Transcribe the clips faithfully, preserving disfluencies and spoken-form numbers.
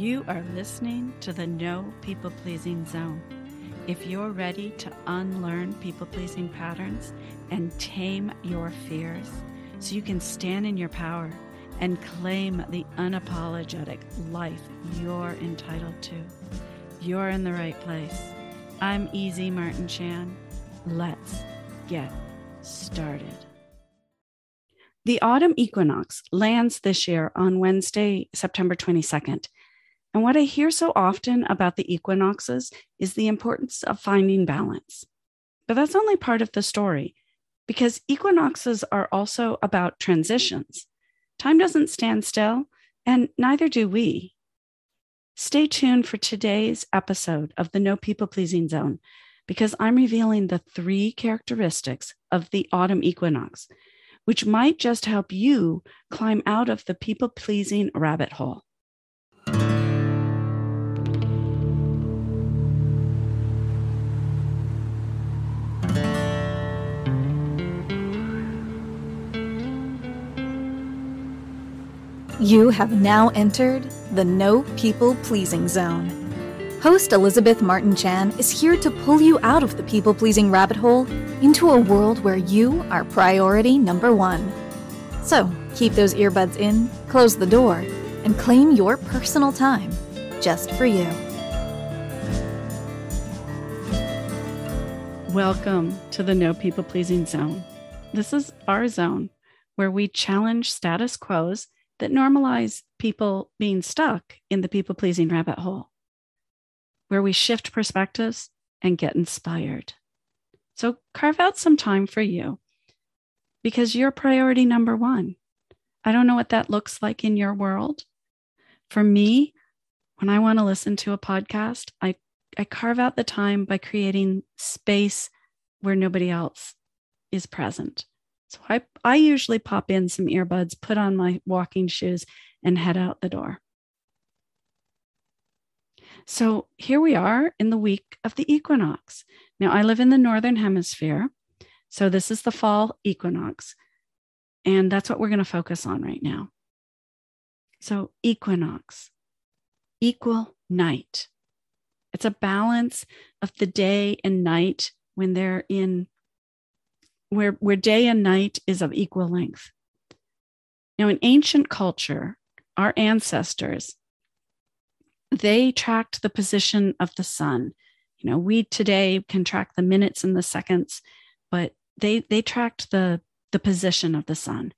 You are listening to the No People-Pleasing Zone. If you're ready to unlearn people-pleasing patterns and tame your fears so you can stand in your power and claim the unapologetic life you're entitled to, you're in the right place. I'm Elizabeth Martin Chan. Let's get started. The autumn equinox lands this year on Wednesday, September twenty-second. And what I hear so often about the equinoxes is the importance of finding balance. But that's only part of the story, because equinoxes are also about transitions. Time doesn't stand still, and neither do we. Stay tuned for today's episode of the No People-Pleasing Zone, because I'm revealing the three characteristics of the autumn equinox, which might just help you climb out of the people-pleasing rabbit hole. You have now entered the No People-Pleasing Zone. Host Elizabeth Martin Chan is here to pull you out of the people-pleasing rabbit hole into a world where you are priority number one. So keep those earbuds in, close the door, and claim your personal time just for you. Welcome to the No People-Pleasing Zone. This is our zone where we challenge status quos that normalize people being stuck in the people-pleasing rabbit hole, where we shift perspectives and get inspired. So carve out some time for you, because you're priority number one. I don't know what that looks like in your world. For me, when I want to listen to a podcast, I, I carve out the time by creating space where nobody else is present. So I, I usually pop in some earbuds, put on my walking shoes, and head out the door. So here we are in the week of the equinox. Now, I live in the Northern Hemisphere, so this is the fall equinox, and that's what we're going to focus on right now. So equinox, equal night. It's a balance of the day and night when they're in Where, where day and night is of equal length. Now, in ancient culture, our ancestors, they tracked the position of the sun. You know, we today can track the minutes and the seconds, but they they tracked the, the position of the sun.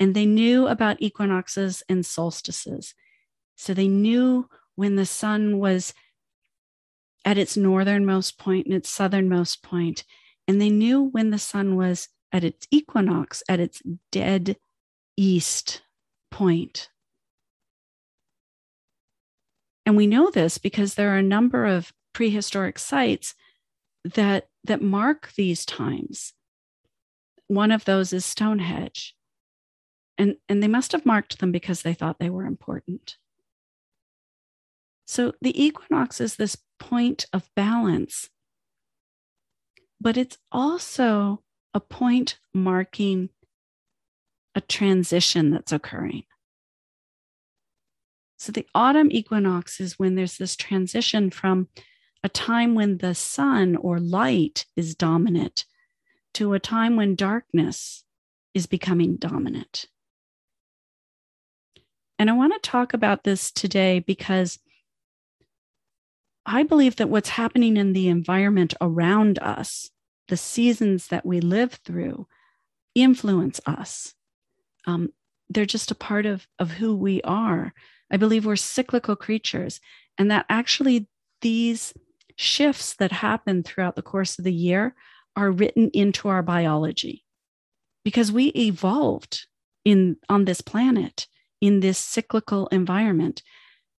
And they knew about equinoxes and solstices. So they knew when the sun was at its northernmost point and its southernmost point, and they knew when the sun was at its equinox, at its dead east point. And we know this because there are a number of prehistoric sites that, that mark these times. One of those is Stonehenge. And, and they must have marked them because they thought they were important. So the equinox is this point of balance, but it's also a point marking a transition that's occurring. So the autumn equinox is when there's this transition from a time when the sun or light is dominant to a time when darkness is becoming dominant. And I want to talk about this today because I believe that what's happening in the environment around us, the seasons that we live through, influence us. Um, they're just a part of, of who we are. I believe we're cyclical creatures, and that actually these shifts that happen throughout the course of the year are written into our biology, because we evolved in on this planet, in this cyclical environment,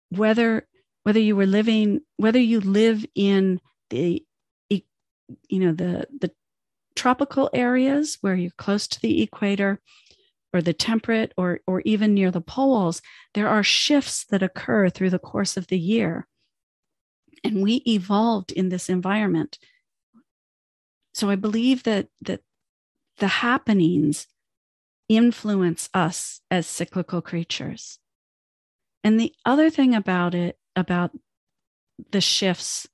whether Whether you were living, whether you live in the, you know, the, the tropical areas where you're close to the equator, or the temperate, or, or even near the poles, there are shifts that occur through the course of the year. And we evolved in this environment. So I believe that, that the happenings influence us as cyclical creatures. And the other thing about it about the shifts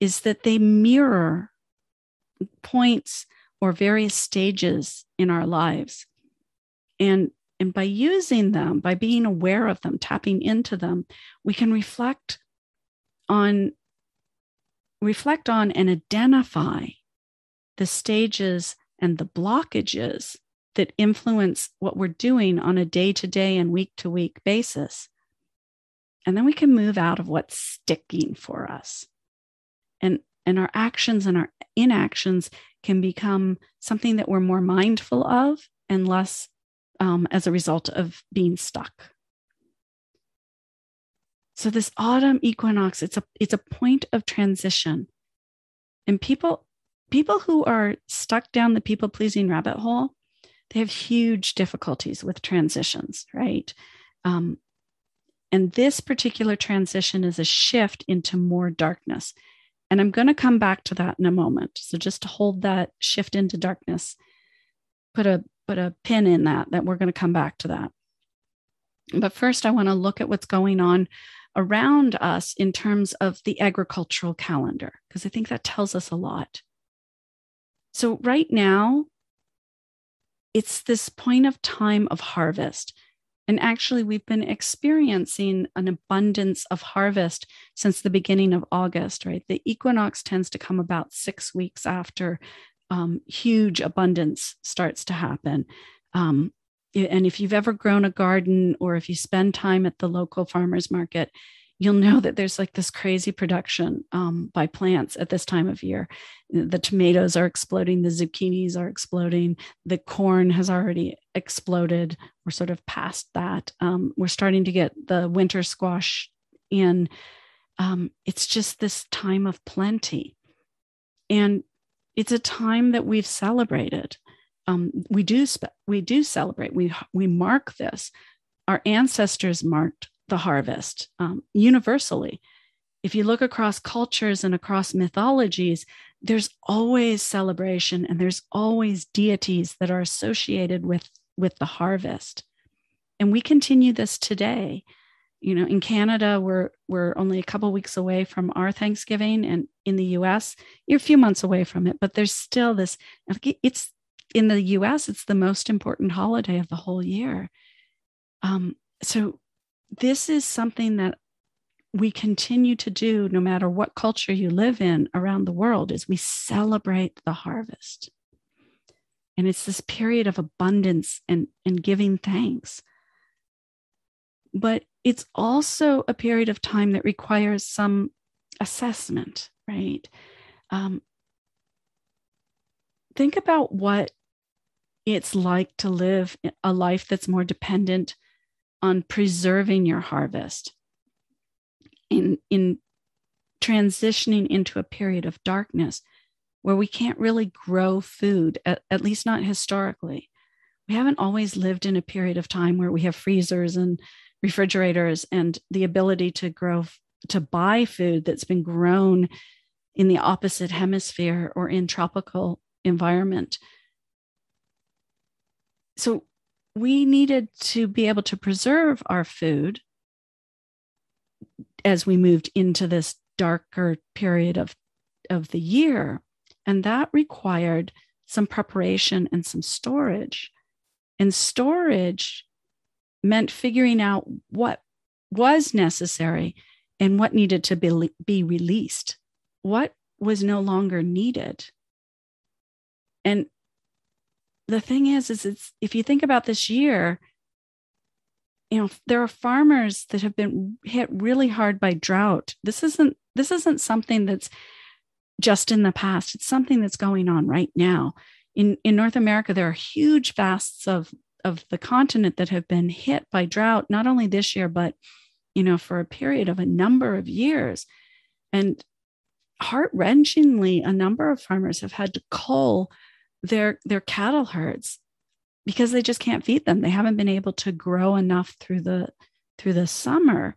is that they mirror points or various stages in our lives. And, and by using them, by being aware of them, tapping into them, we can reflect on, reflect on and identify the stages and the blockages that influence what we're doing on a day-to-day and week-to-week basis. And then we can move out of what's sticking for us. And, and our actions and our inactions can become something that we're more mindful of and less um, as a result of being stuck. So this autumn equinox, it's a, it's a point of transition. And people, people who are stuck down the people-pleasing rabbit hole, they have huge difficulties with transitions, right? Um, and this particular transition is a shift into more darkness. And I'm going to come back to that in a moment. So just to hold that shift into darkness, put a, put a pin in that, that we're going to come back to that. But first, I want to look at what's going on around us in terms of the agricultural calendar, because I think that tells us a lot. So right now, it's this point of time of harvest. And actually, we've been experiencing an abundance of harvest since the beginning of August, right? The equinox tends to come about six weeks after um, huge abundance starts to happen. Um, and if you've ever grown a garden or if you spend time at the local farmers market, you'll know that there's like this crazy production um, by plants at this time of year. The tomatoes are exploding. The zucchinis are exploding. The corn has already exploded. We're sort of past that. Um, we're starting to get the winter squash in. Um, it's just this time of plenty. And it's a time that we've celebrated. Um, we do spe- we do celebrate. We, we mark this. Our ancestors marked the harvest um, universally. If you look across cultures and across mythologies, there's always celebration and there's always deities that are associated with, with the harvest. And we continue this today. You know, in Canada, we're, we're only a couple weeks away from our Thanksgiving, and in the U S, you're a few months away from it, but there's still this, it's in the U S, it's the most important holiday of the whole year. Um, so This is something that we continue to do no matter what culture you live in around the world, is we celebrate the harvest. And it's this period of abundance and, and giving thanks. But it's also a period of time that requires some assessment, right? Um, think about what it's like to live a life that's more dependent on preserving your harvest, in, in transitioning into a period of darkness where we can't really grow food, at, at least not historically. We haven't always lived in a period of time where we have freezers and refrigerators and the ability to grow, to buy food that's been grown in the opposite hemisphere or in tropical environment. So we needed to be able to preserve our food as we moved into this darker period of, of the year. And that required some preparation and some storage. And storage meant figuring out what was necessary and what needed to be, be released, what was no longer needed. And the thing is, is it's, if you think about this year, you know, there are farmers that have been hit really hard by drought. This isn't, this isn't something that's just in the past. It's something that's going on right now. In, in North America, there are huge vasts of, of the continent that have been hit by drought, not only this year, but, you know, for a period of a number of years. And heart-wrenchingly, a number of farmers have had to cull Their, their cattle herds because they just can't feed them. They haven't been able to grow enough through the through the summer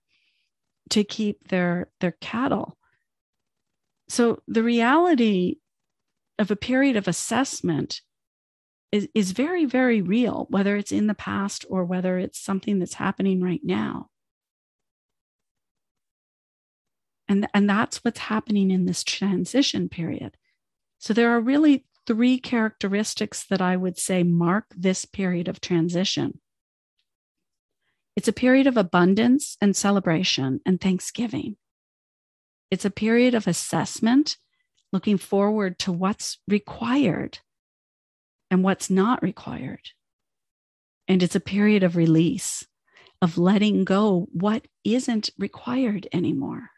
to keep their, their cattle. So the reality of a period of assessment is, is very, very real, whether it's in the past or whether it's something that's happening right now. And, and that's what's happening in this transition period. So there are really three characteristics that I would say mark this period of transition. It's a period of abundance and celebration and thanksgiving. It's a period of assessment, looking forward to what's required and what's not required. And it's a period of release, of letting go what isn't required anymore.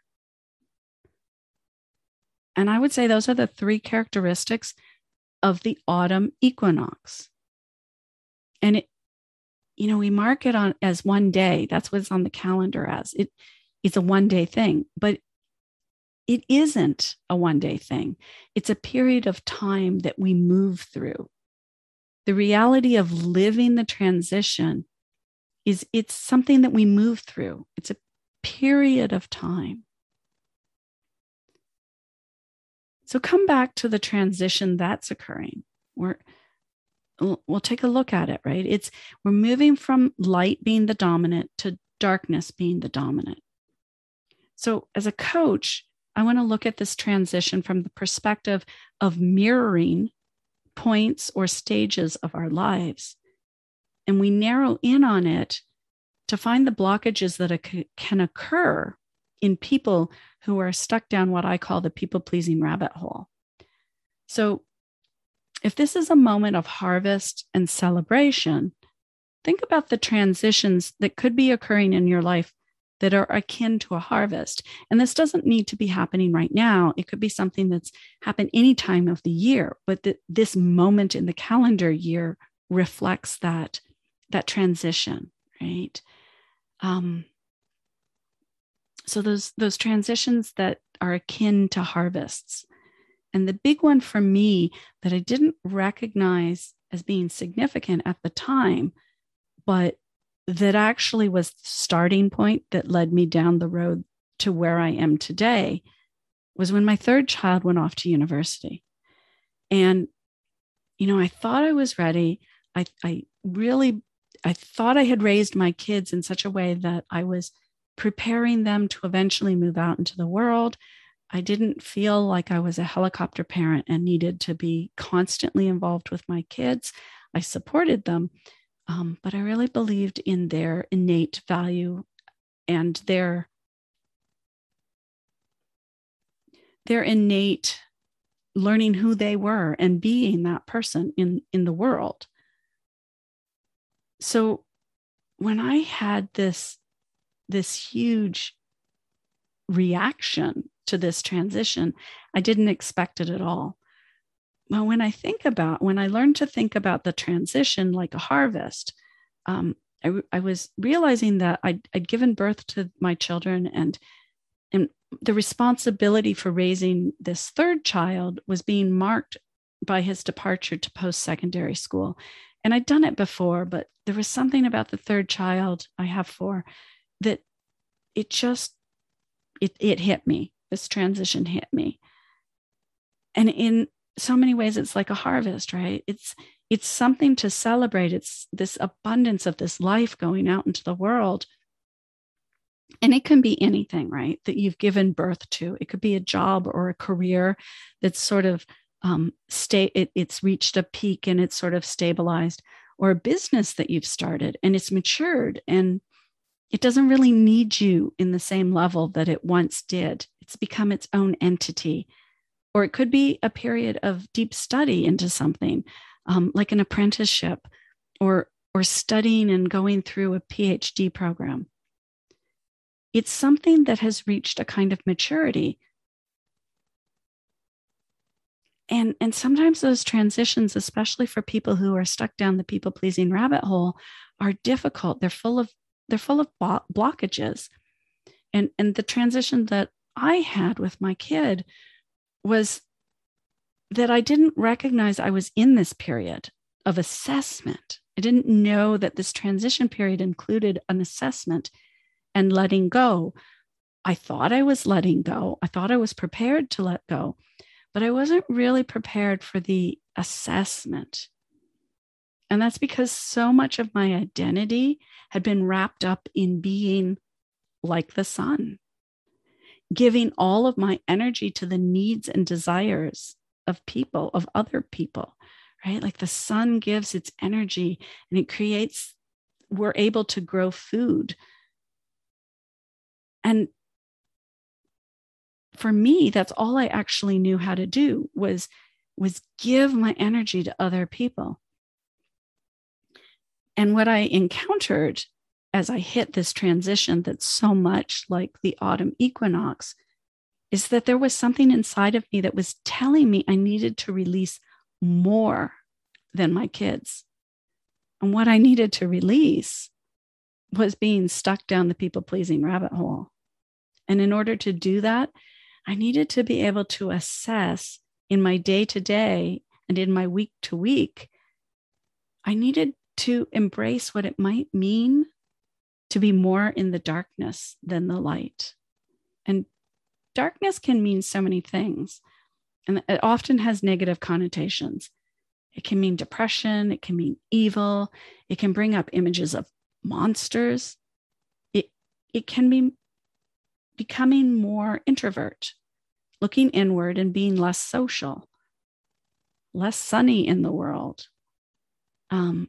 And I would say those are the three characteristics of the autumn equinox. And, it, you know, we mark it on as one day. That's what it's on the calendar as. It, it's a one-day thing, but it isn't a one-day thing. It's a period of time that we move through. The reality of living the transition is it's something that we move through. It's a period of time. So come back to the transition that's occurring. We're, we'll take a look at it, right? It's we're moving from light being the dominant to darkness being the dominant. So as a coach, I want to look at this transition from the perspective of mirroring points or stages of our lives. And we narrow in on it to find the blockages that can occur in people who are stuck down what I call the people-pleasing rabbit hole. So if this is a moment of harvest and celebration, think about the transitions that could be occurring in your life that are akin to a harvest. And this doesn't need to be happening right now. It could be something that's happened any time of the year, but the, this moment in the calendar year reflects that, that transition, right? Um, So those, those transitions that are akin to harvests. And the big one for me that I didn't recognize as being significant at the time, but that actually was the starting point that led me down the road to where I am today, was when my third child went off to university. And, you know, I thought I was ready. I, I really, I thought I had raised my kids in such a way that I was preparing them to eventually move out into the world. I didn't feel like I was a helicopter parent and needed to be constantly involved with my kids. I supported them, um, but I really believed in their innate value and their, their innate learning who they were and being that person in, in the world. So when I had this this huge reaction to this transition, I didn't expect it at all. Well, when I think about, when I learned to think about the transition like a harvest, um, I, I was realizing that I'd, I'd given birth to my children, and, and the responsibility for raising this third child was being marked by his departure to post-secondary school. And I'd done it before, but there was something about the third child, I have four, that it just, it it hit me. This transition hit me. And in so many ways, it's like a harvest, right? It's, it's something to celebrate. It's this abundance of this life going out into the world. And it can be anything, right, that you've given birth to. It could be a job or a career that's sort of um, stay, it, it's reached a peak and it's sort of stabilized, or a business that you've started and it's matured and it doesn't really need you in the same level that it once did. It's become its own entity. Or it could be a period of deep study into something, um, like an apprenticeship or, or studying and going through a P H D program. It's something that has reached a kind of maturity. And, and sometimes those transitions, especially for people who are stuck down the people-pleasing rabbit hole, are difficult. They're full of They're full of blockages. And, and the transition that I had with my kid was that I didn't recognize I was in this period of assessment. I didn't know that this transition period included an assessment and letting go. I thought I was letting go. I thought I was prepared to let go, but I wasn't really prepared for the assessment. And that's because so much of my identity had been wrapped up in being like the sun, giving all of my energy to the needs and desires of people, of other people, right? Like the sun gives its energy and it creates, we're able to grow food. And for me, that's all I actually knew how to do was, was give my energy to other people. And what I encountered as I hit this transition that's so much like the autumn equinox is that there was something inside of me that was telling me I needed to release more than my kids. And what I needed to release was being stuck down the people-pleasing rabbit hole. And in order to do that, I needed to be able to assess in my day-to-day and in my week-to-week, I needed to embrace what it might mean to be more in the darkness than the light. And darkness can mean so many things. And it often has negative connotations. It can mean depression. It can mean evil. It can bring up images of monsters. It, it can be becoming more introvert, looking inward and being less social, less sunny in the world. Um,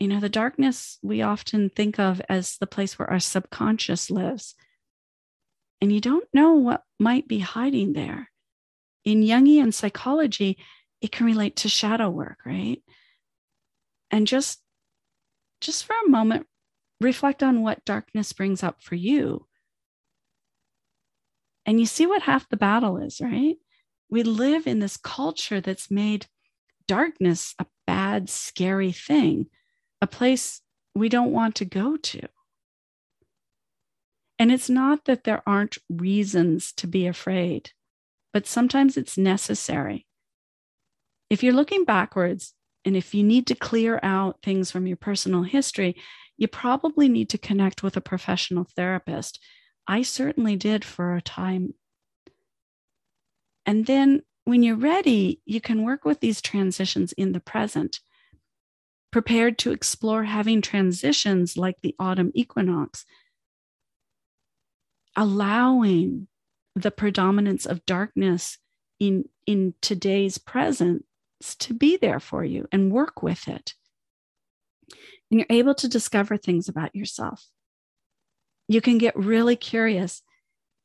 You know, the darkness we often think of as the place where our subconscious lives. And you don't know what might be hiding there. In Jungian psychology, it can relate to shadow work, right? And just, just for a moment, reflect on what darkness brings up for you. And you see what half the battle is, right? We live in this culture that's made darkness a bad, scary thing. A place we don't want to go to. And it's not that there aren't reasons to be afraid, but sometimes it's necessary. If you're looking backwards and if you need to clear out things from your personal history, you probably need to connect with a professional therapist. I certainly did for a time. And then when you're ready, you can work with these transitions in the present. Prepared to explore having transitions like the autumn equinox, allowing the predominance of darkness in, in today's presence to be there for you and work with it. And you're able to discover things about yourself. You can get really curious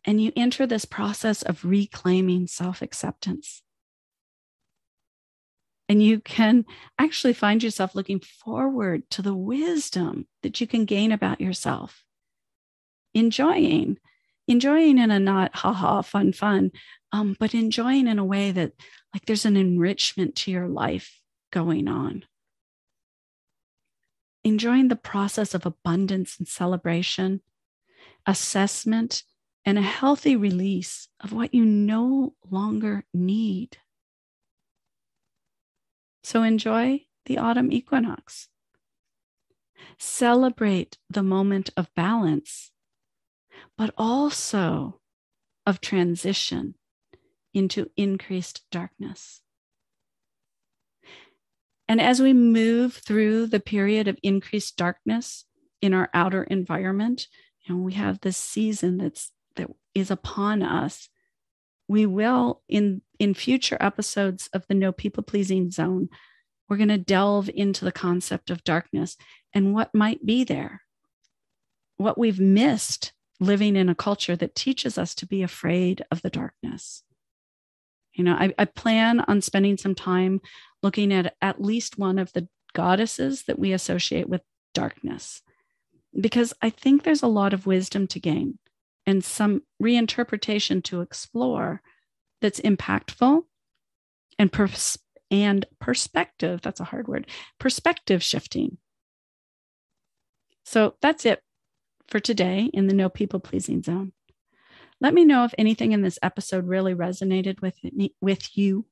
and you enter this process of reclaiming self-acceptance. And you can actually find yourself looking forward to the wisdom that you can gain about yourself. Enjoying, enjoying in a not ha-ha, fun, fun, um, but enjoying in a way that like there's an enrichment to your life going on. Enjoying the process of abundance and celebration, assessment, and a healthy release of what you no longer need. So enjoy the autumn equinox. Celebrate the moment of balance, but also of transition into increased darkness. And as we move through the period of increased darkness in our outer environment, you know, we have this season that's that is upon us. We will, in, in future episodes of the No People-Pleasing Zone, we're going to delve into the concept of darkness and what might be there, what we've missed living in a culture that teaches us to be afraid of the darkness. You know, I, I plan on spending some time looking at at least one of the goddesses that we associate with darkness, because I think there's a lot of wisdom to gain. And some reinterpretation to explore that's impactful and pers- and perspective, that's a hard word, perspective shifting. So that's it for today in the No People-Pleasing Zone. Let me know if anything in this episode really resonated with me, with you.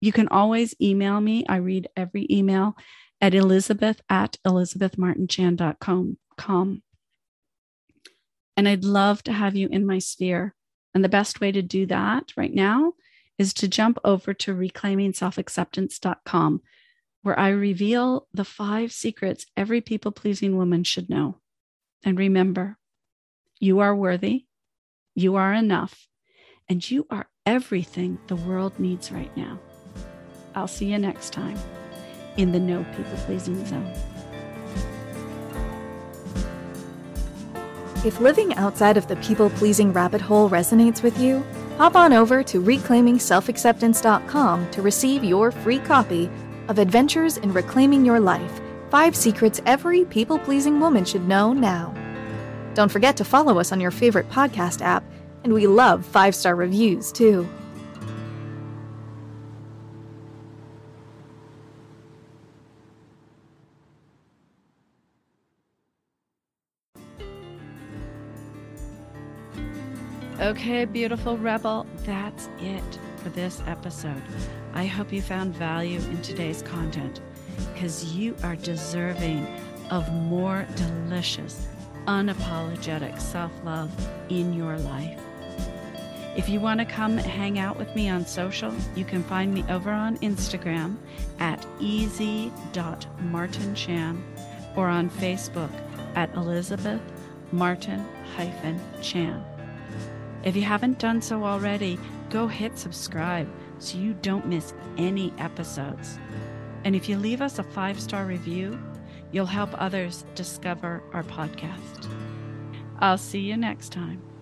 You can always email me. I read every email at Elizabeth at elizabeth martin chan dot com. And I'd love to have you in my sphere. And the best way to do that right now is to jump over to reclaiming self acceptance dot com, where I reveal the five secrets every people-pleasing woman should know. And remember, you are worthy, You are enough, and you are everything the world needs right now. I'll see you next time in the No People-Pleasing Zone. If living outside of the people-pleasing rabbit hole resonates with you, hop on over to reclaiming self acceptance dot com to receive your free copy of Adventures in Reclaiming Your Life, Five Secrets Every People-Pleasing Woman Should Know Now. Don't forget to follow us on your favorite podcast app, and we love five-star reviews, too. Okay, beautiful rebel, that's it for this episode. I hope you found value in today's content, because you are deserving of more delicious, unapologetic self-love in your life. If you want to come hang out with me on social, you can find me over on Instagram at easy dot martin chan or on Facebook at Elizabeth Martin Chan. If you haven't done so already, go hit subscribe so you don't miss any episodes. And if you leave us a five-star review, you'll help others discover our podcast. I'll see you next time.